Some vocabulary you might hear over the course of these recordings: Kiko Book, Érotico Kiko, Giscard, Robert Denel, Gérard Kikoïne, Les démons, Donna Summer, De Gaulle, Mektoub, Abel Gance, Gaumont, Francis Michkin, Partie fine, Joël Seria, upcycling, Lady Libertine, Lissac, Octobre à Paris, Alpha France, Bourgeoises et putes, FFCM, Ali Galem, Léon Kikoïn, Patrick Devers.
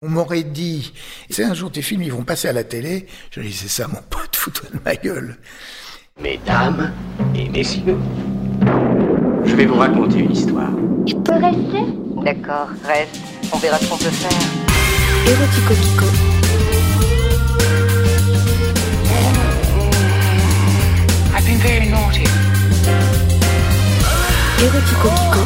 On m'aurait dit, c'est un jour tes films, ils vont passer à la télé. Je dis, c'est ça, mon pote, fous-toi de ma gueule. Mesdames et messieurs, je vais vous raconter une histoire. Je peux rester ? D'accord, reste. On verra ce qu'on peut faire. Érotico Kiko. I've been very naughty. Érotico Kiko.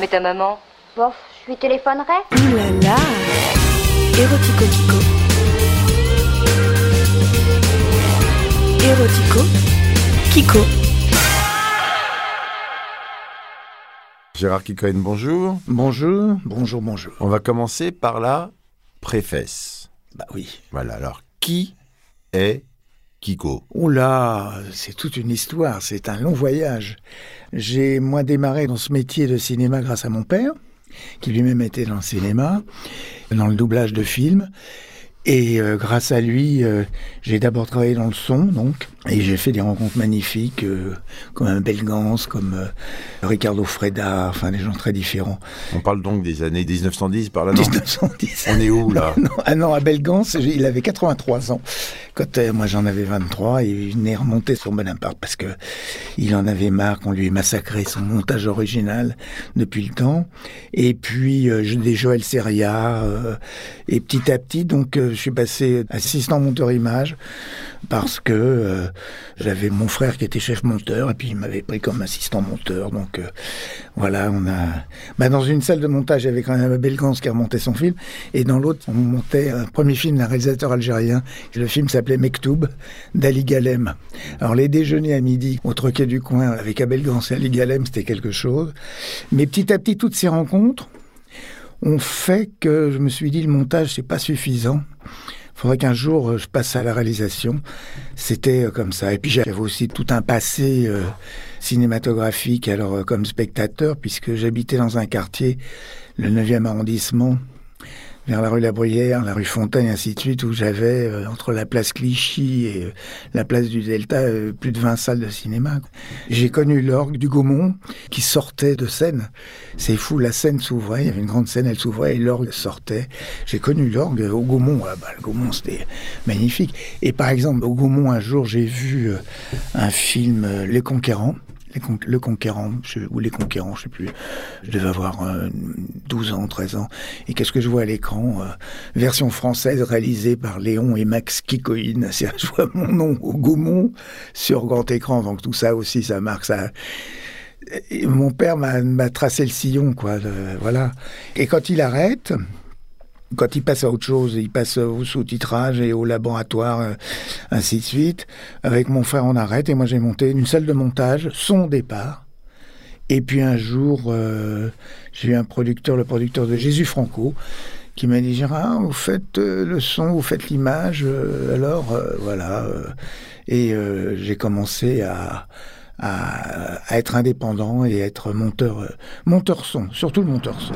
Mais ta maman, bof, je lui téléphonerai. Ouh là là, Érotico Kiko. Érotico Kiko. Gérard Kikoïne, bonjour. Bonjour, bonjour, bonjour. On va commencer par la préface. Bah oui. Voilà, alors qui est Kiko? Oh là, c'est toute une histoire, c'est un long voyage. J'ai, moi, démarré dans ce métier de cinéma grâce à mon père, qui lui-même était dans le cinéma, dans le doublage de films. Et grâce à lui, j'ai d'abord travaillé dans le son, donc, et j'ai fait des rencontres magnifiques, comme Abel Gance, comme Ricardo Freda, enfin des gens très différents. On parle donc des années 1910 par là, non ? 1910. On est où là ? Non, Abel Gance, il avait 83 ans. Quand moi j'en avais 23, et il est remonté sur Bonaparte parce que il en avait marre qu'on lui ait massacré son montage original depuis le temps. Et puis des Joël Seria, et petit à petit, donc je suis passé assistant monteur image parce que j'avais mon frère qui était chef monteur et puis il m'avait pris comme assistant monteur. Donc voilà, on a dans une salle de montage, il y avait quand même Abel Gance qui remontait son film et dans l'autre, on montait un premier film d'un réalisateur algérien. Le film s'appelait Mektoub d'Ali Galem. Alors les déjeuners à midi au troquet du coin avec Abel Gance et Ali Galem, c'était quelque chose. Mais petit à petit, toutes ces rencontres ont fait que je me suis dit le montage, c'est pas suffisant. Il faudrait qu'un jour, je passe à la réalisation. C'était comme ça. Et puis, j'avais aussi tout un passé cinématographique, alors comme spectateur, puisque j'habitais dans un quartier, le 9e arrondissement, vers la rue La Bruyère, la rue Fontaine, et ainsi de suite, où j'avais, entre la place Clichy et la place du Delta, plus de 20 salles de cinéma. J'ai connu l'orgue du Gaumont, qui sortait de scène. C'est fou, la scène s'ouvrait, il y avait une grande scène, elle s'ouvrait, et l'orgue sortait. J'ai connu l'orgue au Gaumont, le Gaumont c'était magnifique. Et par exemple, au Gaumont, un jour, j'ai vu un film, Les Conquérants, Le Conquérant, ou Les Conquérants, je sais plus. Je devais avoir 12 ans, 13 ans. Et qu'est-ce que je vois à l'écran ? Version française réalisée par Léon et Max Kikoïn. Je vois mon nom au Gaumont sur grand écran. Donc tout ça aussi, ça marque ça. Et mon père m'a tracé le sillon, quoi. Voilà. Et quand il arrête... Quand il passe à autre chose, il passe au sous-titrage et au laboratoire, ainsi de suite. Avec mon frère, on arrête. Et moi, j'ai monté une salle de montage, son départ. Et puis un jour, j'ai eu un producteur, le producteur de Jesús Franco, qui m'a dit « Gérard, vous faites le son, vous faites l'image, alors voilà. » Et j'ai commencé à être indépendant et à être monteur son, surtout le monteur son.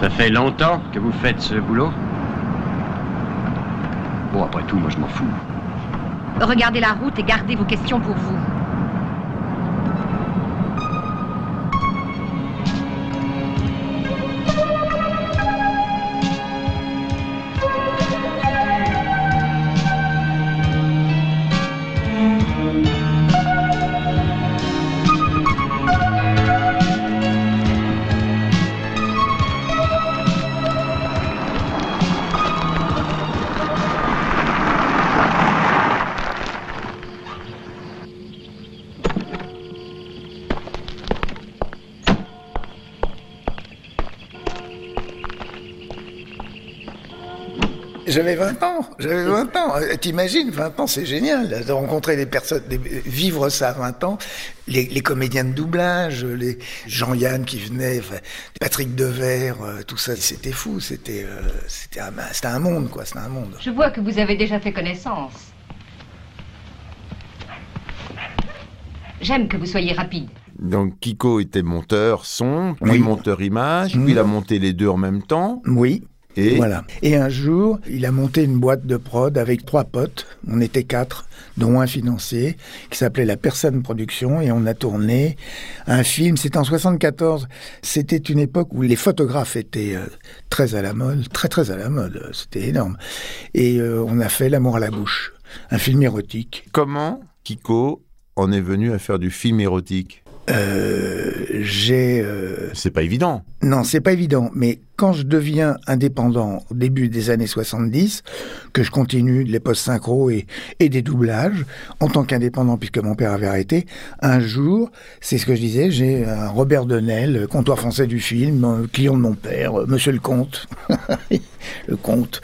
Ça fait longtemps que vous faites ce boulot? Bon, après tout, moi je m'en fous. Regardez la route et gardez vos questions pour vous. J'avais 20 ans, t'imagines, 20 ans, c'est génial, de rencontrer des personnes, vivre ça à 20 ans, les comédiens de doublage, les Jean-Yann qui venaient, enfin, Patrick Devers, tout ça, c'était fou, c'était un monde, quoi, c'était un monde. Je vois que vous avez déjà fait connaissance. J'aime que vous soyez rapide. Donc Kiko était monteur son, puis monteur image, puis il a monté les deux en même temps. Oui. Et voilà. Et un jour, il a monté une boîte de prod avec 3 potes. On était 4, dont un financier, qui s'appelait La Personne Production, et on a tourné un film. C'était en 74. C'était une époque où les photographes étaient très à la mode, très très à la mode. C'était énorme. Et on a fait L'amour à la bouche, un film érotique. Comment Kiko en est venu à faire du film érotique ? C'est pas évident. Non, c'est pas évident, mais quand je deviens indépendant au début des années 70, que je continue les post-synchro et des doublages, en tant qu'indépendant, puisque mon père avait arrêté, un jour, c'est ce que je disais, j'ai un Robert Denel, comptoir français du film, client de mon père, monsieur le comte, le comte,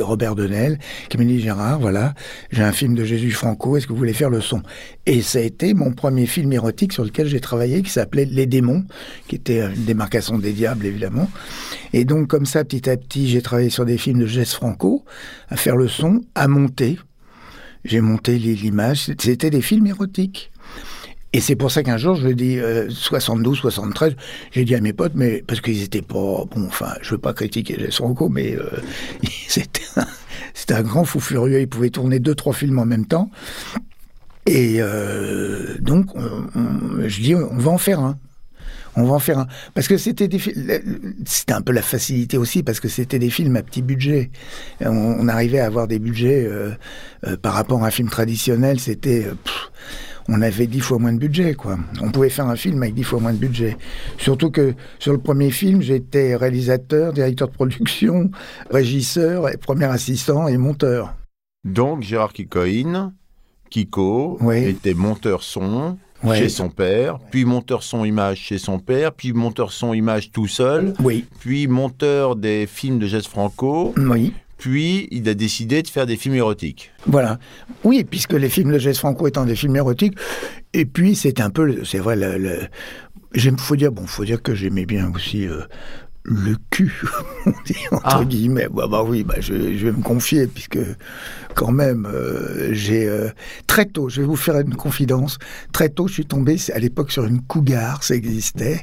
Robert Denel, qui me dit, Gérard, voilà, j'ai un film de Jesús Franco, est-ce que vous voulez faire le son ? Et ça a été mon premier film érotique sur lequel j'ai travaillé, qui s'appelait Les démons, qui était une démarcation des diables, évidemment. Et donc, comme ça, petit à petit, j'ai travaillé sur des films de Jesús Franco, à faire le son, à monter. J'ai monté l'image. C'était des films érotiques. Et c'est pour ça qu'un jour, je dis 72, 73, j'ai dit à mes potes, mais parce qu'ils étaient pas... Bon, enfin, je veux pas critiquer Jesús Franco, mais c'était un grand fou furieux. Il pouvait tourner 2-3 films en même temps. Et donc, je dis, on va en faire un. On va en faire un. Parce que c'était un peu la facilité aussi, parce que c'était des films à petit budget. On arrivait à avoir des budgets par rapport à un film traditionnel, on avait 10 fois moins de budget, quoi. On pouvait faire un film avec 10 fois moins de budget. Surtout que sur le premier film, j'étais réalisateur, directeur de production, régisseur, premier assistant et monteur. Donc Gérard Kikoïne, Kiko, oui, était monteur son... Ouais. Chez son père, puis monteur son-image chez son père, puis monteur son-image tout seul, oui, puis monteur des films de Jesús Franco, oui, puis il a décidé de faire des films érotiques. Voilà. Oui, puisque les films de Jesús Franco étant des films érotiques, et puis c'est un peu, c'est vrai, faut dire que j'aimais bien aussi... le cul, on dit, entre guillemets. Bah oui, je vais me confier, puisque quand même, très tôt, je vais vous faire une confidence, très tôt, je suis tombé, à l'époque, sur une cougar, ça existait,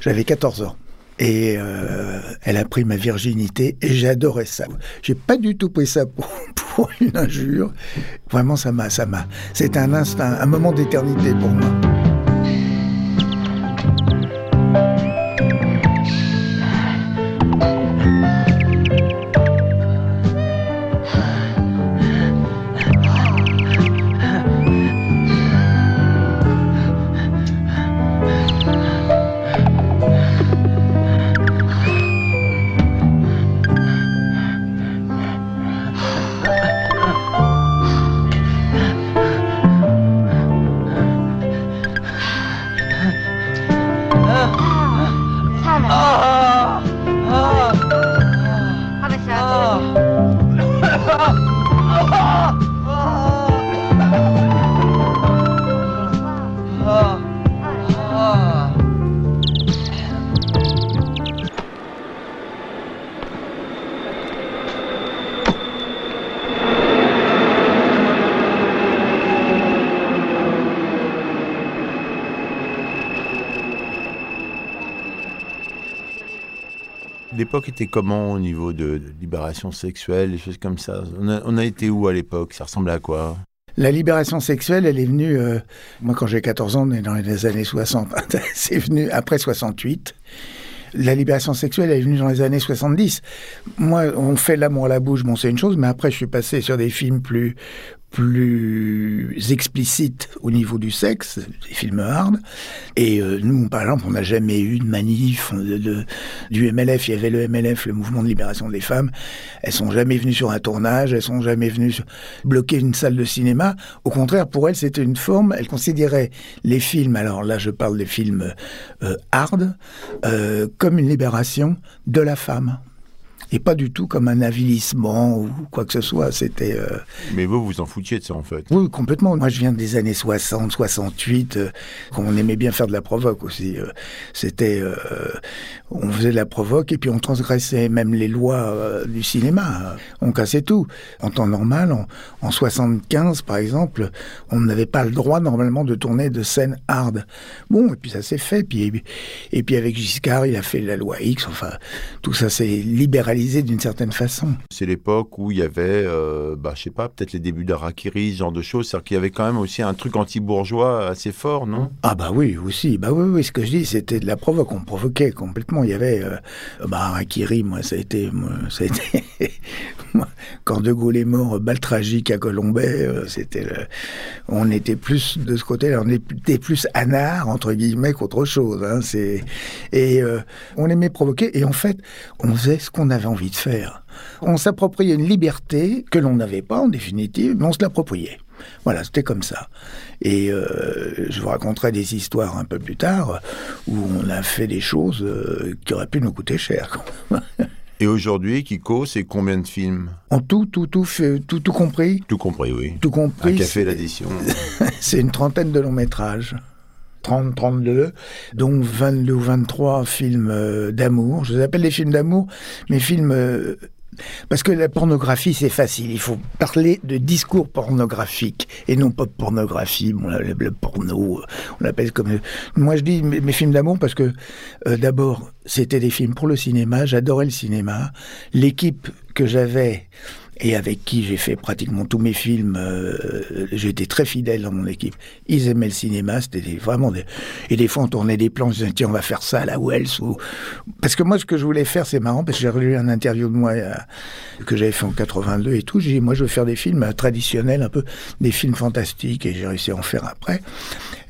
j'avais 14 ans. Et elle a pris ma virginité, et j'adorais ça. J'ai pas du tout pris ça pour une injure. Vraiment, c'est un instinct, un moment d'éternité pour moi. L'époque était comment au niveau de libération sexuelle, des choses comme ça ? On a été où à l'époque ? Ça ressemblait à quoi ? La libération sexuelle, elle est venue... moi, quand j'ai 14 ans, on est dans les années 60. C'est venu après 68. La libération sexuelle, elle est venue dans les années 70. Moi, on fait L'amour à la bouche, bon, c'est une chose, mais après, je suis passé sur des films plus explicite au niveau du sexe, des films hard. Et nous, par exemple, on n'a jamais eu de manif du MLF. Il y avait le MLF, le Mouvement de Libération des Femmes. Elles sont jamais venues sur un tournage, elles sont jamais venues bloquer une salle de cinéma. Au contraire, pour elles, c'était une forme. Elles considéraient les films, alors là, je parle des films hard, comme une libération de la femme. et pas du tout comme un avilissement ou quoi que ce soit. C'était. Mais vous, vous en foutiez de ça en fait. Oui, complètement. Moi, je viens des années 60, 68, quand on aimait bien faire de la provoque aussi. C'était, on faisait de la provoque et puis on transgressait même les lois du cinéma. On cassait tout. En temps normal, en 75 par exemple, on n'avait pas le droit normalement de tourner de scènes hard. Bon, et puis ça s'est fait. Et puis avec Giscard, il a fait la loi X. Enfin, tout ça s'est libéralisé d'une certaine façon. C'est l'époque où il y avait, je sais pas, peut-être les débuts d'Arakiri, ce genre de choses. C'est-à-dire qu'il y avait quand même aussi un truc anti-bourgeois assez fort, non ? Ah bah oui, aussi. Bah oui, ce que je dis, c'était de la provoque. On provoquait complètement. Il y avait Harakiri, moi, ça a été... Quand De Gaulle est mort, balle tragique à Colombay, on était plus de ce côté-là, on était plus anard, entre guillemets, qu'autre chose. Hein. On aimait provoquer, et en fait, on faisait ce qu'on avait envie de faire. On s'appropriait une liberté que l'on n'avait pas, en définitive, mais on se l'appropriait. Voilà, c'était comme ça. Et je vous raconterai des histoires un peu plus tard, où on a fait des choses qui auraient pu nous coûter cher, quand même. Et aujourd'hui, Kiko, c'est combien de films ? En tout compris. Tout compris, oui. Tout compris. Un café, l'addition. C'est une trentaine de longs métrages. 30, 32, donc 22 ou 23 films d'amour. Je les appelle des films d'amour, mais films... Parce que la pornographie, c'est facile. Il faut parler de discours pornographique et non pas de pornographie. Bon, le porno, on l'appelle comme... Moi, je dis mes films d'amour parce que, d'abord, c'était des films pour le cinéma. J'adorais le cinéma. L'équipe que j'avais... et avec qui j'ai fait pratiquement tous mes films, j'étais très fidèle dans mon équipe. Ils aimaient le cinéma, et des fois on tournait des plans, on disait tiens on va faire ça à la Wells, parce que moi ce que je voulais faire, c'est marrant, parce que j'ai relu un interview de moi que j'avais fait en 82 et tout, j'ai dit moi je veux faire des films traditionnels, un peu des films fantastiques, et j'ai réussi à en faire après,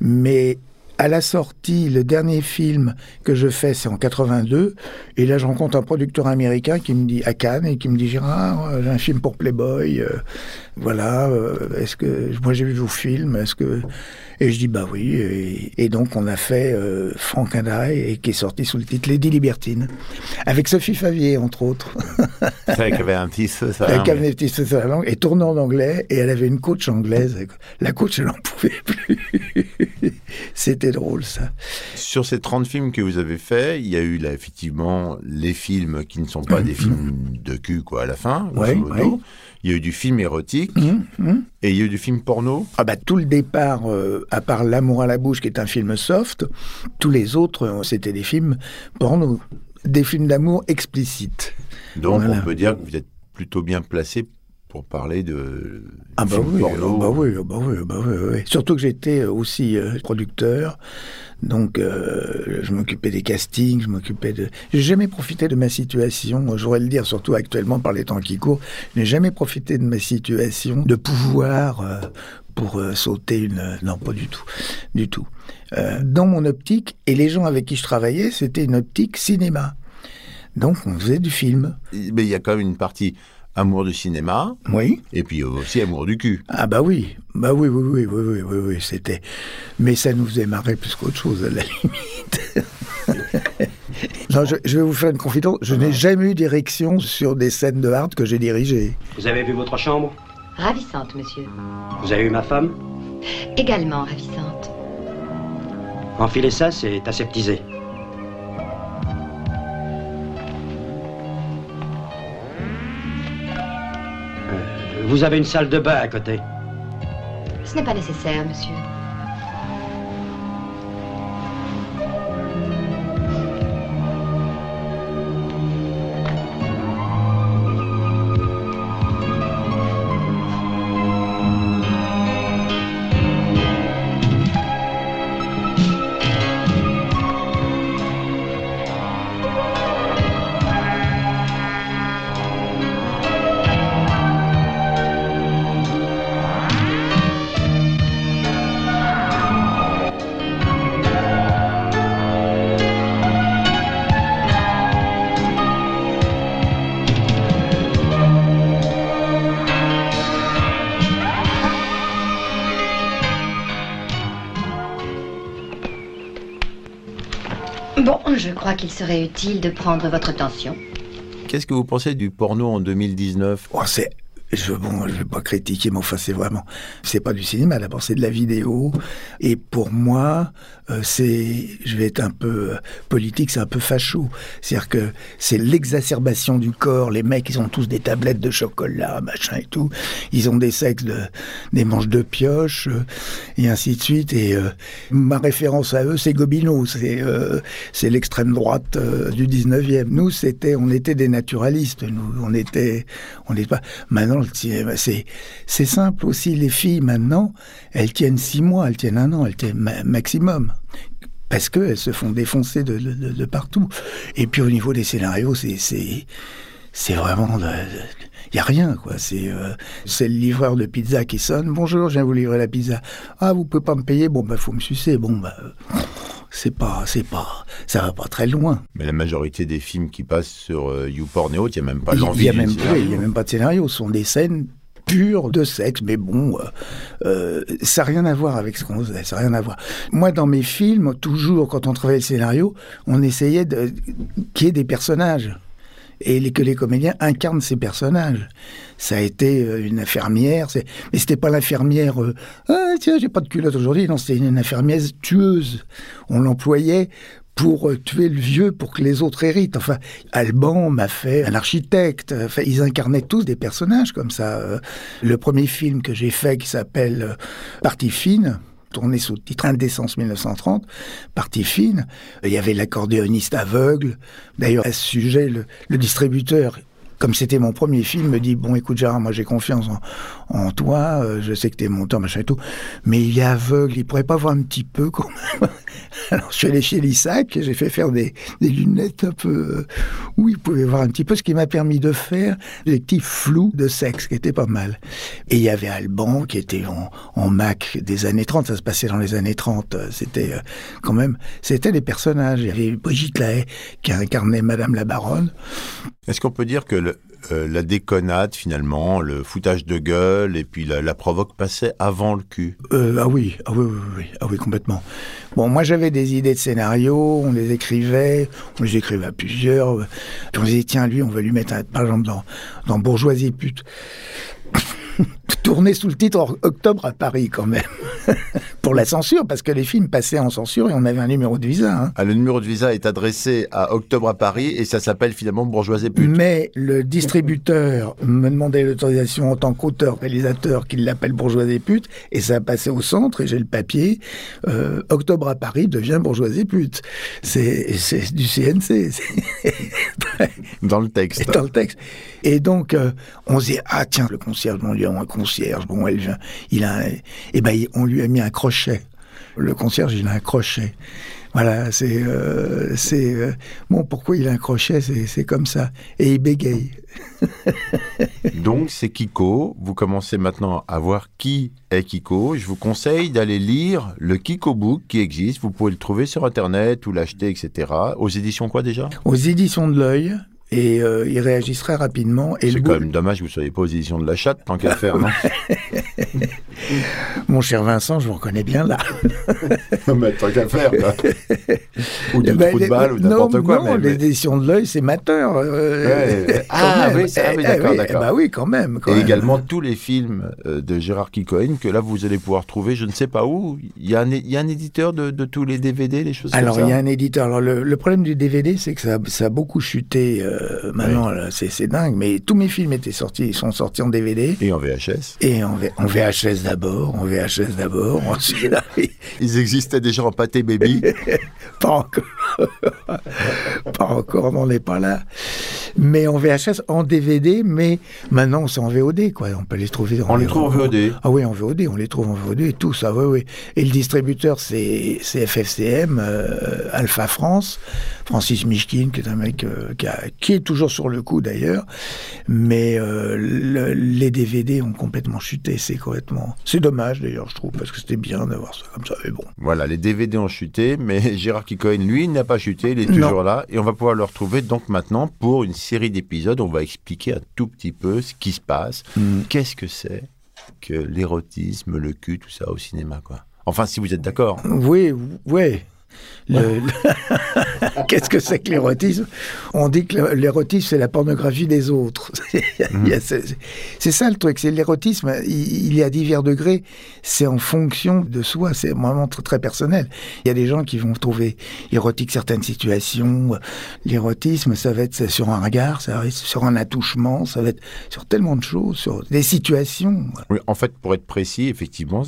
mais... À la sortie, le dernier film que je fais, c'est en 82. Et là, je rencontre un producteur américain qui me dit, à Cannes, et qui me dit, Gérard, j'ai un film pour Playboy. Voilà, est-ce que... Moi, j'ai vu vos films, est-ce que... Et je dis, bah oui. Et donc, on a fait Franck Hadaï, et qui est sorti sous le titre Lady Libertine. Avec Sophie Favier, entre autres. C'est vrai qu'elle avait un petit sous sur la langue. Elle avait un petit sous sur la langue, et tournait en anglais, et elle avait une coach anglaise. La coach, elle n'en pouvait plus. C'était drôle, ça. Sur ces 30 films que vous avez faits, il y a eu là, effectivement, les films qui ne sont pas des films de cul, quoi, à la fin. Oui. Il y a eu du film érotique et il y a eu du film porno. Ah bah, tout le départ, à part L'amour à la bouche, qui est un film soft, tous les autres, c'était des films porno, des films d'amour explicites. Donc, voilà. On peut dire que vous êtes plutôt bien placé pour parler de porno. Surtout que j'étais aussi producteur, donc je m'occupais des castings, j'ai jamais profité de ma situation, j'aurais le dire surtout actuellement par les temps qui courent, je n'ai jamais profité de ma situation de pouvoir pour sauter une... Non, pas du tout. Dans mon optique, et les gens avec qui je travaillais, c'était une optique cinéma. Donc on faisait du film. Mais il y a quand même une partie... Amour du cinéma, oui. Et puis aussi amour du cul. Ah bah oui, c'était... Mais ça nous faisait marrer plus qu'autre chose, à la limite. Non, je vais vous faire une confidence, je n'ai jamais eu d'érection sur des scènes de hard que j'ai dirigées. Vous avez vu votre chambre ? Ravissante, monsieur. Vous avez vu ma femme ? Également ravissante. Enfiler ça, c'est aseptisé. Vous avez une salle de bain à côté. Ce n'est pas nécessaire, monsieur. Bon, je crois qu'il serait utile de prendre votre tension. Qu'est-ce que vous pensez du porno en 2019 ? Oh, je vais pas critiquer, mais enfin, c'est pas du cinéma, d'abord, c'est de la vidéo. Et pour moi, je vais être un peu politique, c'est un peu facho. C'est-à-dire que c'est l'exacerbation du corps. Les mecs, ils ont tous des tablettes de chocolat, machin et tout. Ils ont des sexes, des manches de pioche, et ainsi de suite. Et ma référence à eux, c'est Gobineau. C'est l'extrême droite du 19e. Nous, on était des naturalistes. Nous, on était pas... Maintenant, c'est simple aussi, les filles maintenant, elles tiennent 6 mois, elles tiennent 1 an, elles tiennent maximum, parce qu'elles se font défoncer de partout. Et puis au niveau des scénarios, c'est vraiment... Il n'y a rien, quoi. C'est le livreur de pizza qui sonne. « Bonjour, je viens vous livrer la pizza. »« Ah, vous ne pouvez pas me payer ? » ?»« Bon, faut me sucer. » Bon, ça va pas très loin. Mais la majorité des films qui passent sur YouPorn et autres, il n'y a même pas l'envie du scénario. Il n'y a même pas de scénario. Ce sont des scènes pures de sexe. Mais bon, ça n'a rien à voir avec ce qu'on faisait. Ça n'a rien à voir. Moi, dans mes films, toujours, quand on travaillait le scénario, on essayait qu'il y ait des personnages. Et que les comédiens incarnent ces personnages. Ça a été une infirmière, mais c'était pas l'infirmière « Ah tiens, j'ai pas de culotte aujourd'hui », non, c'était une infirmière tueuse. On l'employait pour tuer le vieux, pour que les autres héritent. Enfin, Alban m'a fait un architecte. Enfin, ils incarnaient tous des personnages comme ça. Le premier film que j'ai fait, qui s'appelle « Partie fine », tourné sous le titre Indécence 1930, Partie fine. Il y avait l'accordéoniste aveugle. D'ailleurs, à ce sujet, le distributeur, comme c'était mon premier film, me dit « Bon, écoute Gérard, moi j'ai confiance en toi, je sais que t'es monteur, machin et tout, mais il est aveugle, il pourrait pas voir un petit peu quand même. » Alors je suis allé chez Lissac et j'ai fait faire des lunettes un peu où il pouvait voir un petit peu, ce qui m'a permis de faire des petits flous de sexe, qui était pas mal. Et il y avait Alban qui était en Mac des années 30, ça se passait dans les années 30, c'était quand même, c'était des personnages. Il y avait Brigitte Lahaye qui incarnait Madame la Baronne. Est-ce qu'on peut dire que la déconnade, finalement, le foutage de gueule et puis la provoque passait avant le cul? Ah oui, complètement. Bon, moi j'avais des idées de scénarios, on les écrivait à plusieurs, puis on disait tiens, lui, on va lui mettre, par exemple, dans Bourgeoises et putes, tourné sous le titre Octobre à Paris, quand même. Pour la censure, parce que les films passaient en censure et on avait un numéro de visa. Hein. Ah, le numéro de visa est adressé à Octobre à Paris et ça s'appelle finalement Bourgeoises et putes. Mais le distributeur me demandait l'autorisation en tant qu'auteur, réalisateur, qu'il l'appelle Bourgeoises et putes, et ça a passé au centre et j'ai le papier. Octobre à Paris devient Bourgeoises et putes. C'est du CNC. Dans le texte. Dans le texte. Et donc, on se dit, ah tiens, le concierge, on lui a un concierge, bon, elle vient, il a... Eh ben, on lui a mis un crochet. Le concierge, il a un crochet. Voilà, bon, pourquoi il a un crochet, c'est comme ça. Et il bégaye. Donc, c'est Kiko. Vous commencez maintenant à voir qui est Kiko. Je vous conseille d'aller lire le Kiko Book qui existe. Vous pouvez le trouver sur Internet ou l'acheter, etc. Aux éditions quoi, déjà ? Aux éditions de l'œil. Et il réagissent très rapidement. Et c'est quand même dommage que vous ne soyez pas aux éditions de la chatte, tant qu'à faire, non ? Mon cher Vincent, je vous reconnais bien, là. Non, mais tant qu'à faire, quoi. Ou du trou de balle, ou n'importe quoi. Non, les éditions de l'œil, c'est mateur. D'accord. Bah oui, quand même. Également, tous les films de Gérard Kikoïn, que là, vous allez pouvoir trouver, je ne sais pas où. Il y a un éditeur de tous les DVD, les choses comme ça. Alors, il y a un éditeur. Alors, le problème du DVD, c'est que ça a beaucoup chuté... Maintenant, oui. C'est dingue, mais tous mes films sont sortis en DVD. Et en VHS. Et en VHS d'abord, ensuite... Ils existaient déjà en pâté baby. Pas encore. Pas encore, on n'en est pas là. Mais en VHS, en DVD, mais maintenant, c'est en VOD, quoi. On peut les trouver... On les trouve en VOD. Ah oui, en VOD, on les trouve en VOD et tout ça, oui. Et le distributeur, c'est FFCM, Alpha France, Francis Michkin, qui est un mec qui est toujours sur le coup d'ailleurs, mais les DVD ont complètement chuté, c'est dommage d'ailleurs, je trouve, parce que c'était bien d'avoir ça comme ça, mais bon. Voilà, les DVD ont chuté, mais Gérard Kikoïne, lui, n'a pas chuté, il est toujours là, et on va pouvoir le retrouver donc maintenant pour une série d'épisodes, on va expliquer un tout petit peu ce qui se passe, qu'est-ce que c'est que l'érotisme, le cul, tout ça au cinéma, quoi. Enfin, si vous êtes d'accord. Oui. Qu'est-ce que c'est que l'érotisme? On dit que l'érotisme, c'est la pornographie des autres. C'est ça le truc, c'est l'érotisme, il est à divers degrés, c'est en fonction de soi, c'est vraiment très, très personnel. Il y a des gens qui vont trouver érotique certaines situations, l'érotisme, ça va être sur un regard, ça va être sur un attouchement, ça va être sur tellement de choses, sur des situations. Oui, en fait, pour être précis, effectivement,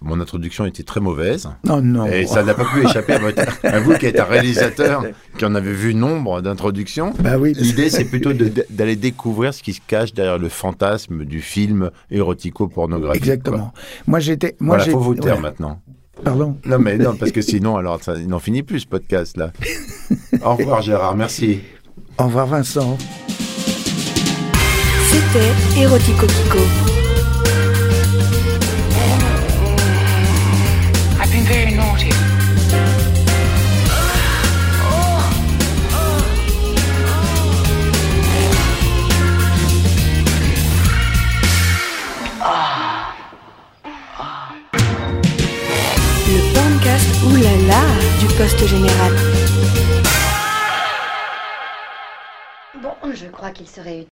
mon introduction était très mauvaise. Non, non. Et ça n'a pas pu échapper à votre... À vous qui êtes un réalisateur qui en avait vu nombre d'introductions, bah oui. L'idée c'est plutôt d'aller découvrir ce qui se cache derrière le fantasme du film érotico-pornographique. Exactement. Quoi. Moi, faut voter maintenant. Pardon. Non mais non, parce que sinon alors ça n'en finit plus ce podcast là. Au revoir Gérard, merci. Au revoir Vincent. C'était Érotico Kiko. I've been very naughty. Oulala du poste général. Bon, je crois qu'il serait utile.